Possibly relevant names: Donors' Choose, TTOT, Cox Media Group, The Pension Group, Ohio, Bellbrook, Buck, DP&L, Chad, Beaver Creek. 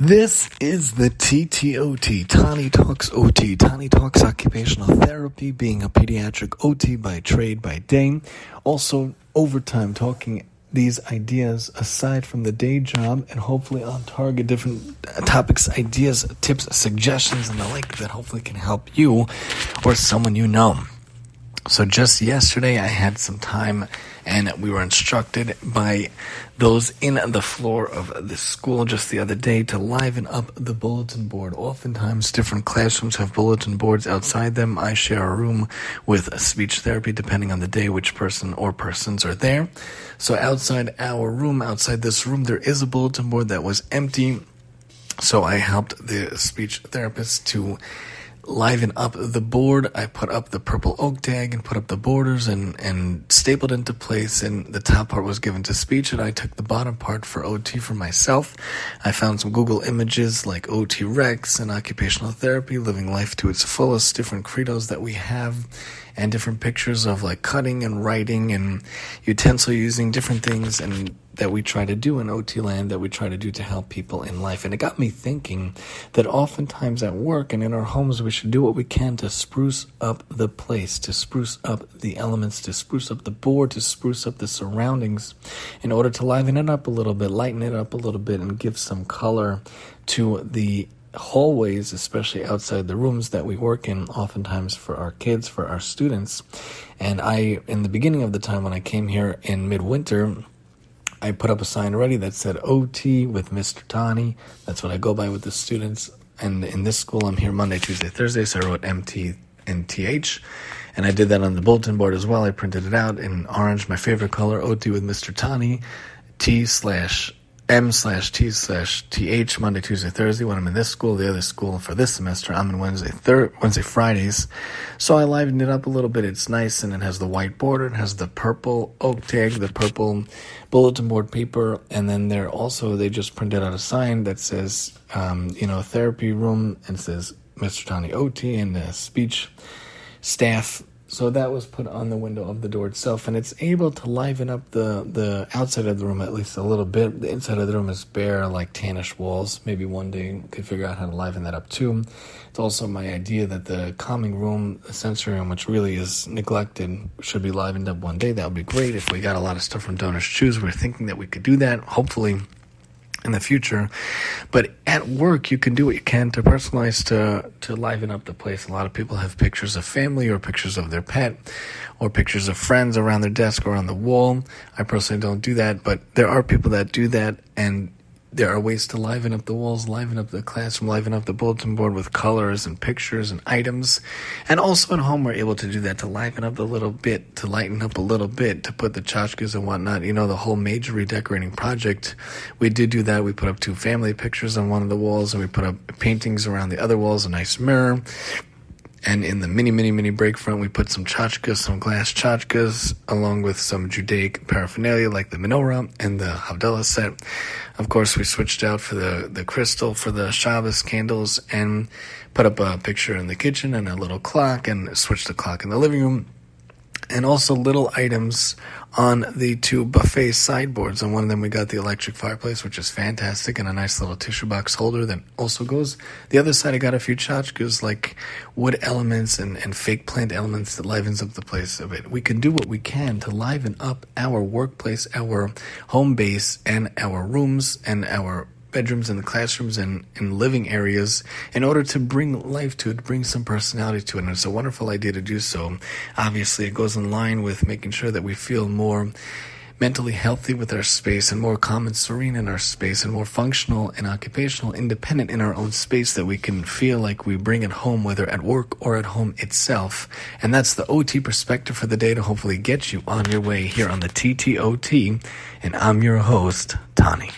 This is the TTOT, Tani Talks OT. Tani Talks Occupational Therapy, being a pediatric OT by trade, by day. Also, overtime, talking these ideas aside from the day job and hopefully on target, different topics, ideas, tips, suggestions, and the like that hopefully can help you or someone you know. So just yesterday I had some time and we were instructed by those in the floor of the school just the other day to liven up the bulletin board. Oftentimes different classrooms have bulletin boards outside them. I share a room with a speech therapy depending on the day which person or persons are there. So outside our room, outside this room, there is a bulletin board that was empty. So I helped the speech therapist to liven up the board. I put up the purple oak tag and put up the borders and stapled into place, and the top part was given to speech and I took the bottom part for OT for myself. I found some Google images like OT Rex and occupational therapy, living life to its fullest, different credos that we have, and different pictures of like cutting and writing and utensil using, different things and that we try to do in OT land, that we try to do to help people in life. And it got me thinking that oftentimes at work and in our homes, we should do what we can to spruce up the place, to spruce up the elements, to spruce up the board, to spruce up the surroundings in order to liven it up a little bit, lighten it up a little bit, and give some color to the hallways, especially outside the rooms that we work in, oftentimes for our kids, for our students. And I, in the beginning of the time when I came here in midwinter, I put up a sign already that said OT with Mr. Tani. That's what I go by with the students. And in this school, I'm here Monday, Tuesday, Thursday. So I wrote MT and TH. And I did that on the bulletin board as well. I printed it out in orange, my favorite color, OT with Mr. Tani, T/M/T/TH, Monday, Tuesday, Thursday, when I'm in this school, the other school for this semester, I'm in Wednesday, Fridays. So I livened it up a little bit. It's nice, and it has the white border, it has the purple oak tag, the purple bulletin board paper, and then there also, they just printed out a sign that says, therapy room, and says Mr. Tani OT and the speech staff. So that was put on the window of the door itself, and it's able to liven up the outside of the room at least a little bit. The inside of the room is bare, like tannish walls. Maybe one day we could figure out how to liven that up too. It's also my idea that the calming room, the sensory room, which really is neglected, should be livened up one day. That would be great. If we got a lot of stuff from Donors' Choose, we're thinking that we could do that, hopefully, in the future. But at work, you can do what you can to personalize, to liven up the place. A lot of people have pictures of family or pictures of their pet or pictures of friends around their desk or on the wall. I personally don't do that, but there are people that do that, and there are ways to liven up the walls, liven up the classroom, liven up the bulletin board with colors and pictures and items. And also at home, we're able to do that, to liven up a little bit, to lighten up a little bit, to put the tchotchkes and whatnot. You know, the whole major redecorating project, we did do that. We put up two family pictures on one of the walls, and we put up paintings around the other walls, a nice mirror. And in the mini break front, we put some tchotchkes, some glass tchotchkes, along with some Judaic paraphernalia like the menorah and the Havdalah set. Of course, we switched out for the crystal for the Shabbos candles, and put up a picture in the kitchen and a little clock, and switched the clock in the living room. And also little items on the two buffet sideboards. On one of them, we got the electric fireplace, which is fantastic, and a nice little tissue box holder that also goes. The other side, I got a few tchotchkes, like wood elements and fake plant elements that livens up the place a bit. We can do what we can to liven up our workplace, our home base, and our rooms, and our bedrooms and the classrooms and living areas in order to bring life to it, bring some personality to it. And it's a wonderful idea to do so. Obviously, it goes in line with making sure that we feel more mentally healthy with our space, and more calm and serene in our space, and more functional and occupational, independent in our own space, that we can feel like we bring it home, whether at work or at home itself. And that's the OT perspective for the day to hopefully get you on your way here on the TTOT. And I'm your host, Tani.